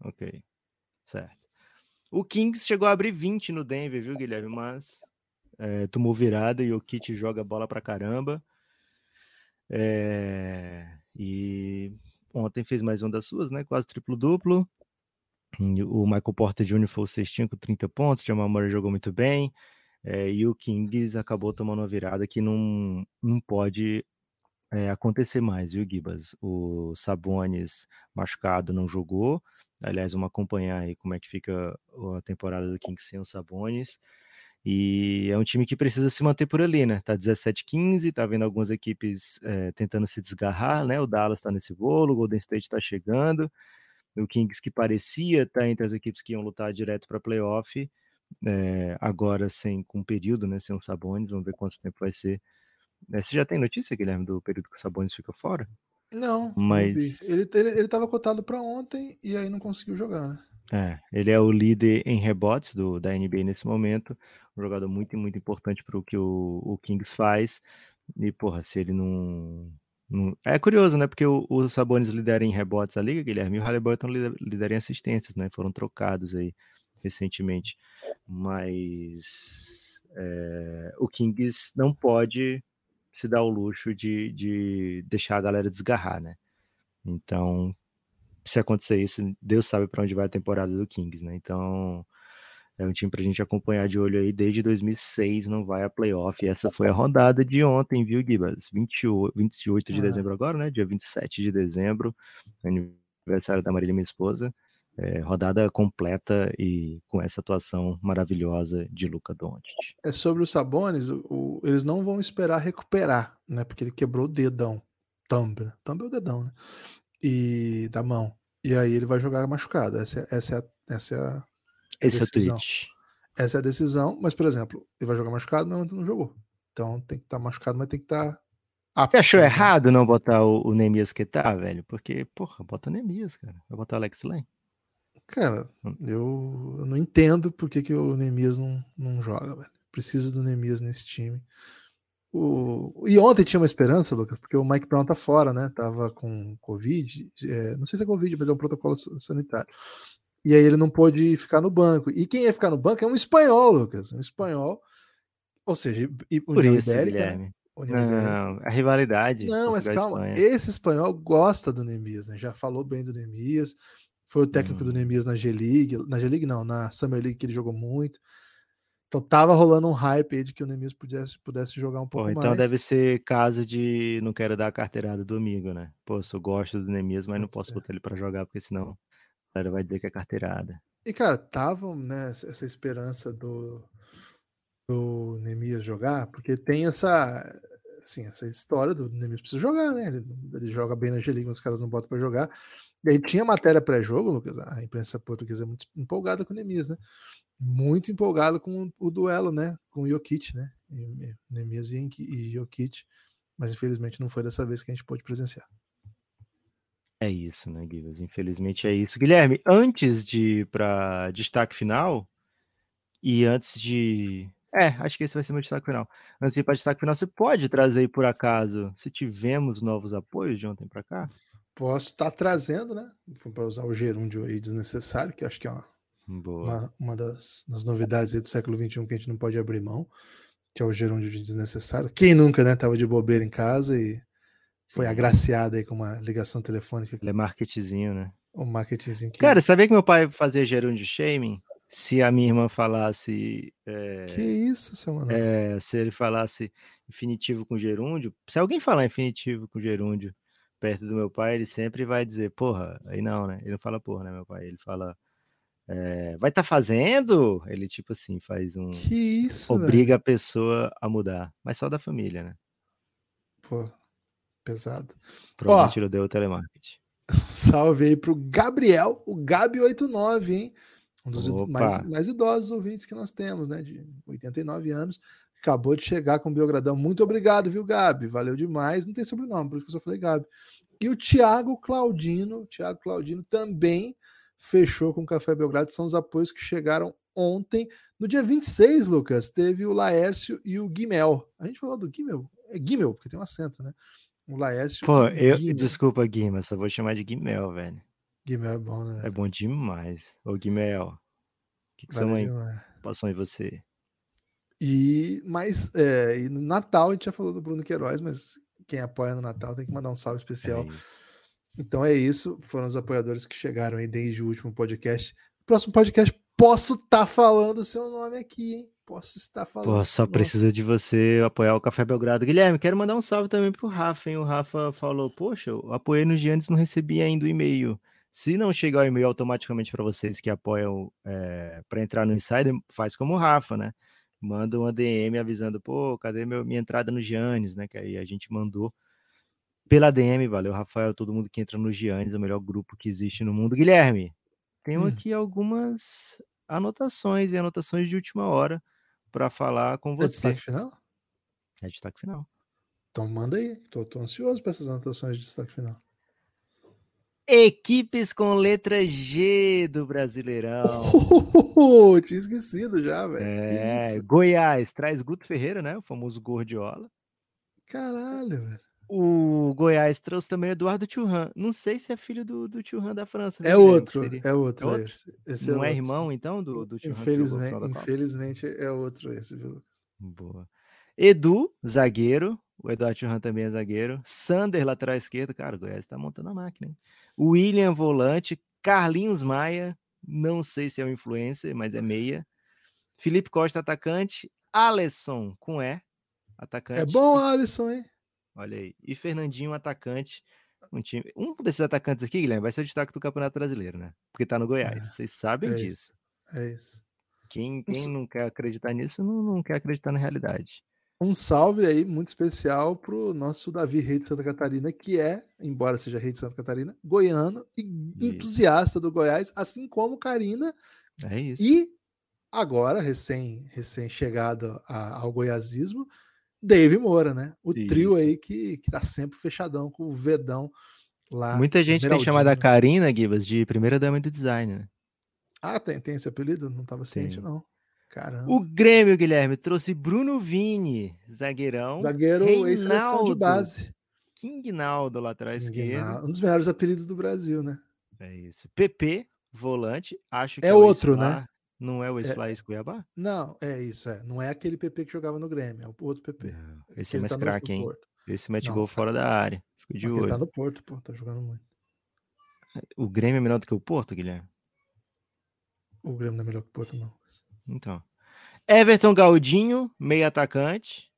Ok, certo. O Kings chegou a abrir 20 no Denver, viu, Guilherme? Mas tomou virada e o Jokic joga bola pra caramba. E ontem fez mais uma das suas, né? Quase triplo-duplo. O Michael Porter Jr. foi o cestinho com 30 pontos. O Jamal Murray jogou muito bem. E o Kings acabou tomando uma virada que não pode... acontecer mais, viu, Gibas? O Sabonis machucado não jogou. Aliás, vamos acompanhar aí como é que fica a temporada do Kings sem o Sabonis. E é um time que precisa se manter por ali, né? Tá 17-15, tá vendo algumas equipes tentando se desgarrar, né? O Dallas tá nesse bolo, o Golden State tá chegando, o Kings, que parecia tá entre as equipes que iam lutar direto para playoff, agora com um período, né? Sem um Sabonis, vamos ver quanto tempo vai ser. Você já tem notícia, Guilherme, do período que o Sabonis fica fora? Não, mas ele tava cotado para ontem e aí não conseguiu jogar, né? Ele é o líder em rebotes da NBA nesse momento, um jogador muito, muito importante para o que o Kings faz, e porra, se ele não... É curioso, né, porque o Sabonis lidera em rebotes a liga, Guilherme, e o Halliburton lidera em assistências, né, foram trocados aí recentemente, mas o Kings não pode se dar o luxo de deixar a galera desgarrar, né, então... Se acontecer isso, Deus sabe para onde vai a temporada do Kings, né? Então, é um time pra gente acompanhar de olho aí. Desde 2006 não vai a playoff. E essa foi a rodada de ontem, viu, Gibas? 28 de dezembro agora, né? Dia 27 de dezembro, aniversário da Marília, minha esposa. Rodada completa e com essa atuação maravilhosa de Luka Dončić. Sobre o Sabonis, eles não vão esperar recuperar, né? Porque ele quebrou o dedão. Tamba é o dedão, né? E da mão. E aí ele vai jogar machucado. Essa é a decisão. Essa é a decisão, mas, por exemplo, ele vai jogar machucado, mas não jogou. Então tem que estar machucado, mas tem que estar apto. Você achou errado não botar o Nemias que tá, velho? Porque, porra, bota o Nemias, cara. Vai botar o Alex Len. Cara, eu não entendo porque que o Nemias não joga, velho. Precisa do Nemias nesse time. E ontem tinha uma esperança, Lucas, porque o Mike Brown tá fora, né? Tava com Covid, não sei se é Covid, mas é um protocolo sanitário. E aí ele não pôde ficar no banco. E quem ia ficar no banco é um espanhol, Lucas. Um espanhol. Ou seja, União Ibérica. Né? Não, a rivalidade. Não, mas calma. Esse espanhol gosta do Nemias, né? Já falou bem do Nemias. Foi o técnico do Nemias na G-League. Na G-League não, na Summer League, que ele jogou muito. Então tava rolando um hype aí de que o Nemias pudesse jogar um pouco mais. Então deve ser caso de não quero dar a carteirada do amigo, né? Pô, eu gosto do Nemias, mas não posso botar ele pra jogar, porque senão a galera vai dizer que é carteirada. E cara, tava, né, essa esperança do Nemias jogar, porque tem essa história do Nemias precisa jogar, né? Ele joga bem na G-League, mas os caras não botam pra jogar. E aí tinha matéria pré-jogo, Lucas, a imprensa portuguesa é muito empolgada com o Nemias, né? Muito empolgado com o duelo, né? Com o Jokic, né? Nemias e Jokic, mas infelizmente não foi dessa vez que a gente pôde presenciar. É isso, né, Guilherme? Infelizmente é isso. Guilherme, antes de ir para destaque final, e antes de... acho que esse vai ser meu destaque final. Antes de ir para destaque final, você pode trazer aí, por acaso, se tivemos novos apoios de ontem para cá? Posso estar trazendo, né? Para usar o gerúndio aí desnecessário, que acho que é uma das novidades aí do século XXI que a gente não pode abrir mão, que é o gerúndio de desnecessário. Quem nunca, né, tava de bobeira em casa e foi agraciado aí com uma ligação telefônica. Ele é marketingzinho, né? O marketingzinho. Cara, sabia que meu pai fazia gerúndio shaming? Se a minha irmã falasse... Que isso, seu mano? Se ele falasse infinitivo com gerúndio, se alguém falar infinitivo com gerúndio perto do meu pai, ele sempre vai dizer porra, aí não, né? Ele não fala porra, né, meu pai? Ele fala... vai tá fazendo? Ele tipo assim faz um... Que isso, obriga, velho, a pessoa a mudar, mas só da família, né? Pô, pesado. Provavelmente ele deu o telemarketing. Salve aí pro Gabriel, o Gabi89, hein? Um dos mais idosos ouvintes que nós temos, né? De 89 anos, acabou de chegar com o Belgradão. Muito obrigado, viu, Gabi? Valeu demais. Não tem sobrenome, por isso que eu só falei Gabi. E o Thiago Claudino também fechou com o Café Belgrado. São os apoios que chegaram ontem. No dia 26, Lucas, teve o Laércio e o Guimel. A gente falou do Guimel? É Guimel, porque tem um acento, né? O Laércio... Pô, desculpa, Guimel, só vou chamar de Guimel, velho. Guimel é bom, né? É bom demais. Ô, Guimel, o que sua mãe passou em você? E no Natal, a gente já falou do Bruno Queiroz, mas quem apoia no Natal tem que mandar um salve especial. Então é isso, foram os apoiadores que chegaram aí desde o último podcast. Próximo podcast, posso estar falando o seu nome aqui, hein? Posso estar falando. Pô, só precisa de você apoiar o Café Belgrado. Guilherme, quero mandar um salve também pro Rafa, hein? O Rafa falou, poxa, eu apoiei no Giannis, não recebi ainda o e-mail. Se não chegar o e-mail automaticamente para vocês que apoiam para entrar no Insider, faz como o Rafa, né? manda uma DM avisando, pô, cadê minha entrada no Giannis, né? Que aí a gente mandou pela DM, valeu, Rafael, todo mundo que entra no Giannis, é o melhor grupo que existe no mundo. Guilherme, tenho aqui algumas anotações e anotações de última hora para falar com você. É destaque final? É destaque final. Então manda aí, tô ansioso para essas anotações de destaque final. Equipes com letra G do Brasileirão. Tinha esquecido já, velho. É, Goiás traz Guto Ferreira, né? O famoso Gordiola. Caralho, velho. O Goiás trouxe também Eduardo Thuram. Não sei se é filho do Thuram da França. É outro, é outro. Esse não é irmão, então, do Thuram? Infelizmente é outro esse, viu, Lucas? Boa. Edu, zagueiro. O Eduardo Thuram também é zagueiro. Sander, lateral esquerdo. Cara, o Goiás tá montando a máquina, hein? William, volante. Carlinhos Maia. Não sei se é um influencer, mas é meia. Felipe Costa, atacante. Alisson, com E, atacante. É bom, Alisson, hein? Olha aí. E Fernandinho, atacante. Um desses atacantes aqui, Guilherme, vai ser o destaque do Campeonato Brasileiro, né? Porque tá no Goiás. Vocês sabem disso. É isso. Quem não quer acreditar nisso, não quer acreditar na realidade. Um salve aí muito especial pro nosso Davi, rei de Santa Catarina, que é, embora seja rei de Santa Catarina, goiano e entusiasta do Goiás, assim como Karina. É isso. E agora, recém-chegado ao goiazismo, Dave Moura, né? O trio aí que tá sempre fechadão com o Verdão lá. Muita gente tem chamado a Karina, Guibas, de primeira dama do design, né? Ah, tem esse apelido? Não tava ciente, não. Caramba. O Grêmio, Guilherme, trouxe Bruno Vini, zagueirão. Zagueiro, ex-seleção de base. Kingnaldo, lateral esquerdo. Um dos melhores apelidos do Brasil, né? É isso. PP, volante. Acho que é outro, né? Não é o ex-Fly Cuiabá? Não, é isso. Não é aquele PP que jogava no Grêmio, é o outro PP. Não, esse é mais craque, hein? Esse mete gol fora da área. Fico de olho. Ele tá no Porto, pô, tá jogando muito. O Grêmio é melhor do que o Porto, Guilherme? O Grêmio não é melhor que o Porto, não. Então, Everton Galdinho, meio atacante.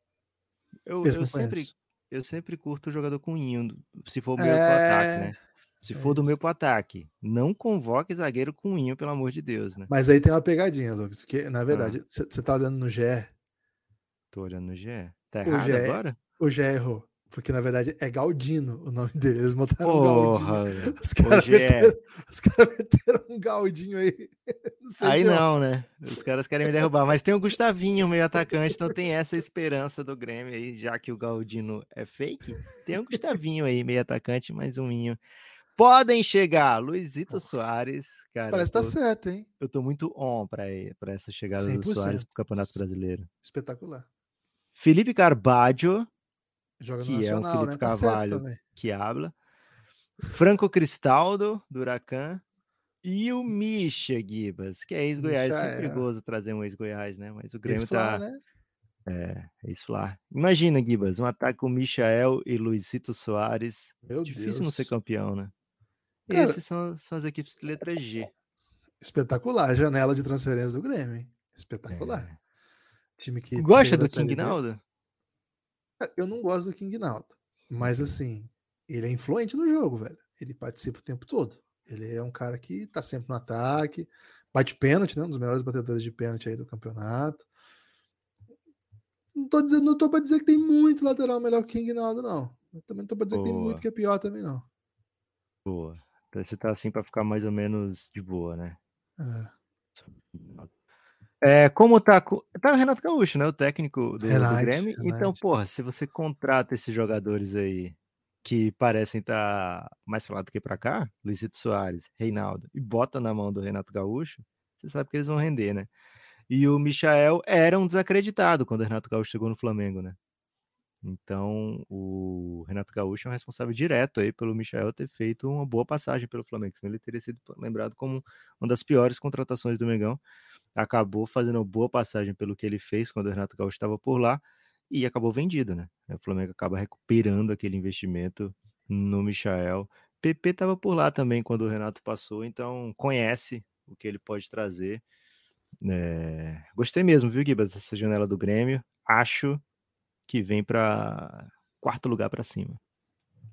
Eu sempre curto o jogador com Inho, se for do meio pro ataque, né? Se for do meio pro ataque, não convoque zagueiro com Inho, pelo amor de Deus, né? Mas aí tem uma pegadinha, Lucas, que na verdade, você tá olhando no GE? Tô olhando no GE. Tá errado agora? O GE errou. Porque, na verdade, é Galdino o nome dele. Eles botaram Galdino. Os caras meteram um Galdinho aí. Não, né? Os caras querem me derrubar. Mas tem o Gustavinho, meio atacante. Então tem essa esperança do Grêmio aí, já que o Galdino é fake. Tem o Gustavinho aí, meio atacante, mais um Inho. Podem chegar, Luizito Soares. Cara, parece que tá certo, hein? Eu tô muito on pra essa chegada 100%. Do Soares pro Campeonato Brasileiro. Espetacular. Felipe Carbaggio. Joga que Nacional, é o Felipe, né? Carvalho, tá que habla. Franco Cristaldo, do Huracan. E o Misha, Guibas, que é ex-Goiás. Misha, sempre perigoso trazer um ex-Goiás, né? Mas o Grêmio ex-Flar, tá... né? É isso lá. Imagina, Guibas, um ataque com Michael e Luizito Soares. Meu Difícil Deus. Não ser campeão, né? Cara, essas são as equipes de letra G. Espetacular. Janela de transferência do Grêmio, hein? Espetacular. Time que gosta do Kingnaldo? Eu não gosto do Kingnaldo, mas assim, ele é influente no jogo, velho. Ele participa o tempo todo. Ele é um cara que tá sempre no ataque, bate pênalti, né? Um dos melhores batedores de pênalti aí do campeonato. Não tô pra dizer que tem muito lateral melhor que o Kingnaldo, não. Eu também não tô pra dizer que tem muito que é pior também, não. Boa. Então você tá assim pra ficar mais ou menos de boa, né? Como tá o Renato Gaúcho, né? O técnico do Grêmio. Então, porra, se você contrata esses jogadores aí que parecem estar mais pra lá do que pra cá, Luizito Soares, Reinaldo, e bota na mão do Renato Gaúcho, você sabe que eles vão render, né? E o Michael era um desacreditado quando o Renato Gaúcho chegou no Flamengo, né? Então, o Renato Gaúcho é um responsável direto aí pelo Michael ter feito uma boa passagem pelo Flamengo, senão ele teria sido lembrado como uma das piores contratações do Mengão. Acabou fazendo uma boa passagem pelo que ele fez quando o Renato Gaúcho estava por lá e acabou vendido, né? O Flamengo acaba recuperando aquele investimento no Michael. PP estava por lá também quando o Renato passou, então conhece o que ele pode trazer. Gostei mesmo, viu, Guibas, dessa janela do Grêmio. Acho que vem para quarto lugar para cima.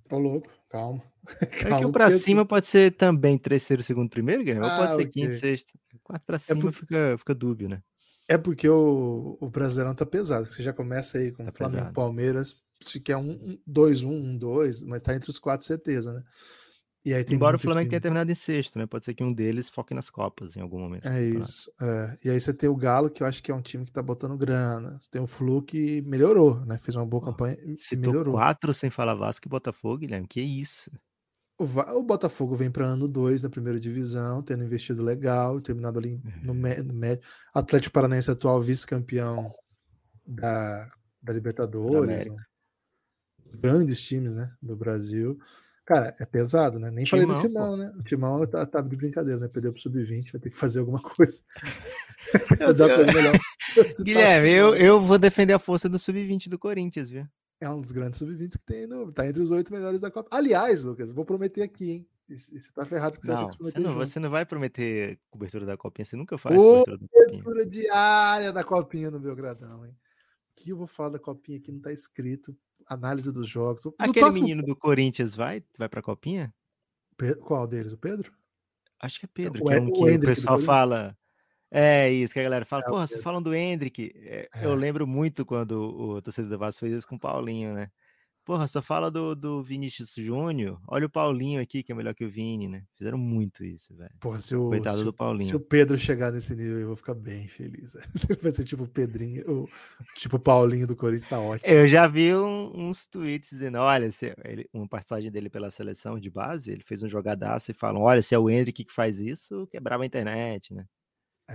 Tô louco, calma. É que o pra cima pode ser também terceiro, segundo, primeiro, Guilherme? Ou pode ser quinto, sexto. Quatro pra cima fica dúbio, né? É porque o Brasileirão tá pesado. Você já começa aí com o Flamengo e Palmeiras, se quer 2-1, 1-2, mas tá entre os quatro, certeza, né? E aí tem embora o Flamengo tenha terminado em sexto, né? Pode ser que um deles foque nas Copas em algum momento. É isso. É. E aí você tem o Galo, que eu acho que é um time que tá botando grana. Você tem o Flu, que melhorou, né? Fez uma boa campanha e melhorou. 4 sem falar Vasco e Botafogo, Guilherme. Que isso? O Botafogo vem para ano 2 na primeira divisão, tendo investido legal, terminado ali no médio. Atlético Paranaense, atual vice-campeão da Libertadores. Né? Grandes times, né? Do Brasil. Cara, é pesado, né? Nem falei do Timão, né? O Timão tá de brincadeira, né? Perdeu pro Sub-20, vai ter que fazer alguma coisa. Fazer uma coisa melhor. Guilherme, eu vou defender a força do Sub-20 do Corinthians, viu? É um dos grandes Sub-20 que tem, tá entre os 8 melhores da Copa. Aliás, Lucas, vou prometer aqui, hein? Você tá ferrado porque você vai prometer. Você não vai prometer cobertura da Copinha, você nunca faz cobertura diária da Copinha no Belgradão, hein? O que eu vou falar da Copinha aqui não tá escrito. Análise dos jogos. Aquele menino do Corinthians vai pra Copinha? Qual deles? O Pedro? Acho que é Pedro, o pessoal fala. É isso que a galera fala. Porra, vocês falam do Hendrick. Eu lembro muito quando o torcedor do Vasco fez isso com o Paulinho, né? Porra, só fala do Vinícius Júnior. Olha o Paulinho aqui, que é melhor que o Vini, né? Fizeram muito isso, velho. Porra, coitado do Paulinho. Se o Pedro chegar nesse nível, eu vou ficar bem feliz. Vai ser tipo o Pedrinho, tipo o Paulinho do Corinthians, tá ótimo. Eu já vi uns tweets dizendo, olha, uma passagem dele pela seleção de base, ele fez um jogadaço e falam, olha, se é o Henrique que faz isso, quebrava a internet, né?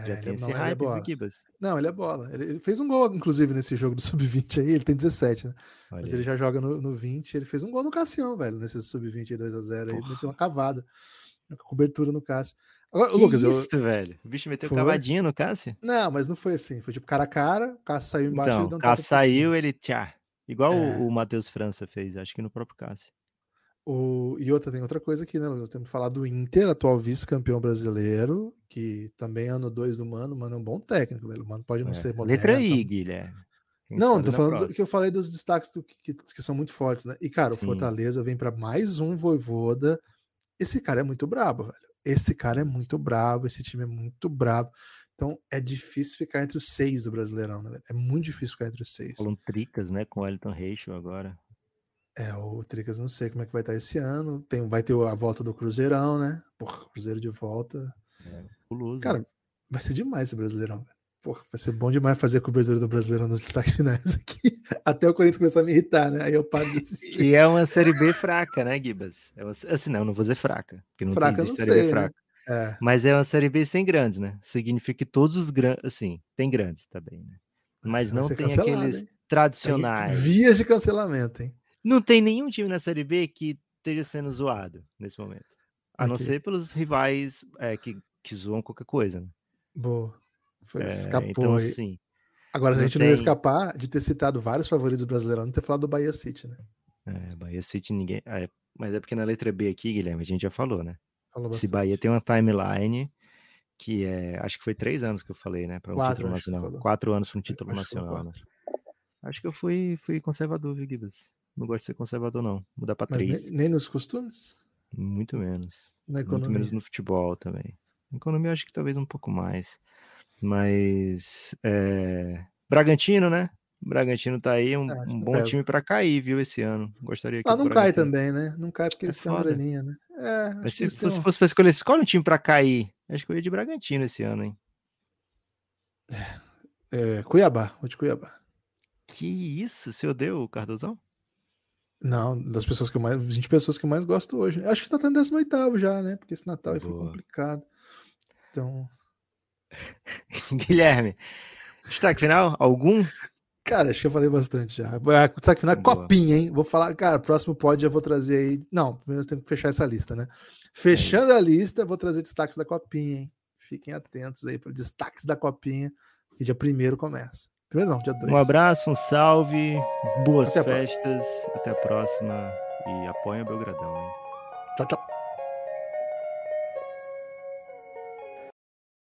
Já tem esse hype do Kibas. Não, ele é bola. Ele fez um gol, inclusive, nesse jogo do Sub-20 aí. Ele tem 17, né? Olha, mas ele já joga no 20. Ele fez um gol no Cassião, velho, nesse Sub-20 aí, 2-0. Ele meteu uma cavada. Uma cobertura no Cássio. Agora, Lucas, velho. O bicho meteu cavadinha no Cássio? Não, mas não foi assim. Foi tipo cara a cara. O Cássio saiu embaixo. Então, o Cássio saiu, ele tchá. Igual o Matheus França fez, acho que no próprio Cássio. E tem outra coisa aqui, né, Lucas? Temos que falar do Inter, atual vice-campeão brasileiro, que também é ano 2 do Mano. O Mano é um bom técnico, velho. O Mano pode não ser moderno. Letra I, Guilherme. Não, tô falando que eu falei dos destaques que são muito fortes, né? E, cara, o Fortaleza vem para mais um Vojvoda. Esse cara é muito brabo, velho. Esse cara é muito brabo, esse time é muito brabo. Então, é difícil ficar entre os 6 do Brasileirão, né, velho? É muito difícil ficar entre os 6. Falam tricas, né, com o Wellington Reichel agora. O Tricas não sei como é que vai estar esse ano. Vai ter a volta do Cruzeirão, né? Porra, Cruzeiro de volta. Cara, vai ser demais esse Brasileirão. Porra, vai ser bom demais fazer a cobertura do Brasileirão nos destaques finais aqui. Até o Corinthians começar a me irritar, né? Aí eu paro de assistir. E é uma Série B fraca, né, Guibas? Assim, não, eu não vou dizer fraca. Porque não fraca, existe Série B fraca. Né? Mas é uma Série B sem grandes, né? Significa que todos os grandes... Assim, tem grandes também, né? Mas não tem aqueles tradicionais. Tem vias de cancelamento, hein? Não tem nenhum time na Série B que esteja sendo zoado nesse momento. A não ser pelos rivais que zoam qualquer coisa, né? Boa. Escapou. Então, assim, agora, a gente não ia escapar de ter citado vários favoritos brasileiros, não ter falado do Bahia City, né? Bahia City ninguém... mas é porque na letra B aqui, Guilherme, a gente já falou, né? Falou bastante. Esse Bahia tem uma timeline que acho que foi 3 anos que eu falei, né? Para um título nacional. 4 anos para um título nacional, né? Acho que eu fui conservador, viu, Guibas? Não gosto de ser conservador, não. Mudar pra 3. Nem nos costumes? Muito menos. Na economia? Muito menos no futebol também. Na economia, eu acho que talvez um pouco mais. Mas... Bragantino, né? Bragantino tá aí, um bom time pra cair, viu, esse ano. Gostaria que... não cai também, né? Não cai porque eles têm uma graninha, né? Mas se fosse pra escolher, escolhe um time pra cair. Acho que eu ia de Bragantino esse ano, hein? Cuiabá. Vou de Cuiabá. Que isso? Você odeia o Cardozão? Não, das pessoas que eu mais... 20 pessoas que eu mais gosto hoje. Acho que tá tendo 18º já, né? Porque esse Natal aí foi complicado. Então... Guilherme, destaque final? Algum? Cara, acho que eu falei bastante já. Destaque final, Copinha, hein? Vou falar, cara, próximo pod eu vou trazer aí... Não, primeiro tem que fechar essa lista, né? Fechando a lista, vou trazer destaques da Copinha, hein? Fiquem atentos aí para destaques da Copinha, que dia 1º começa. Primeiro não, dia 2. Um abraço, um salve, boas festas, até a próxima e apoiem o Belgradão, hein? Tchau, tchau.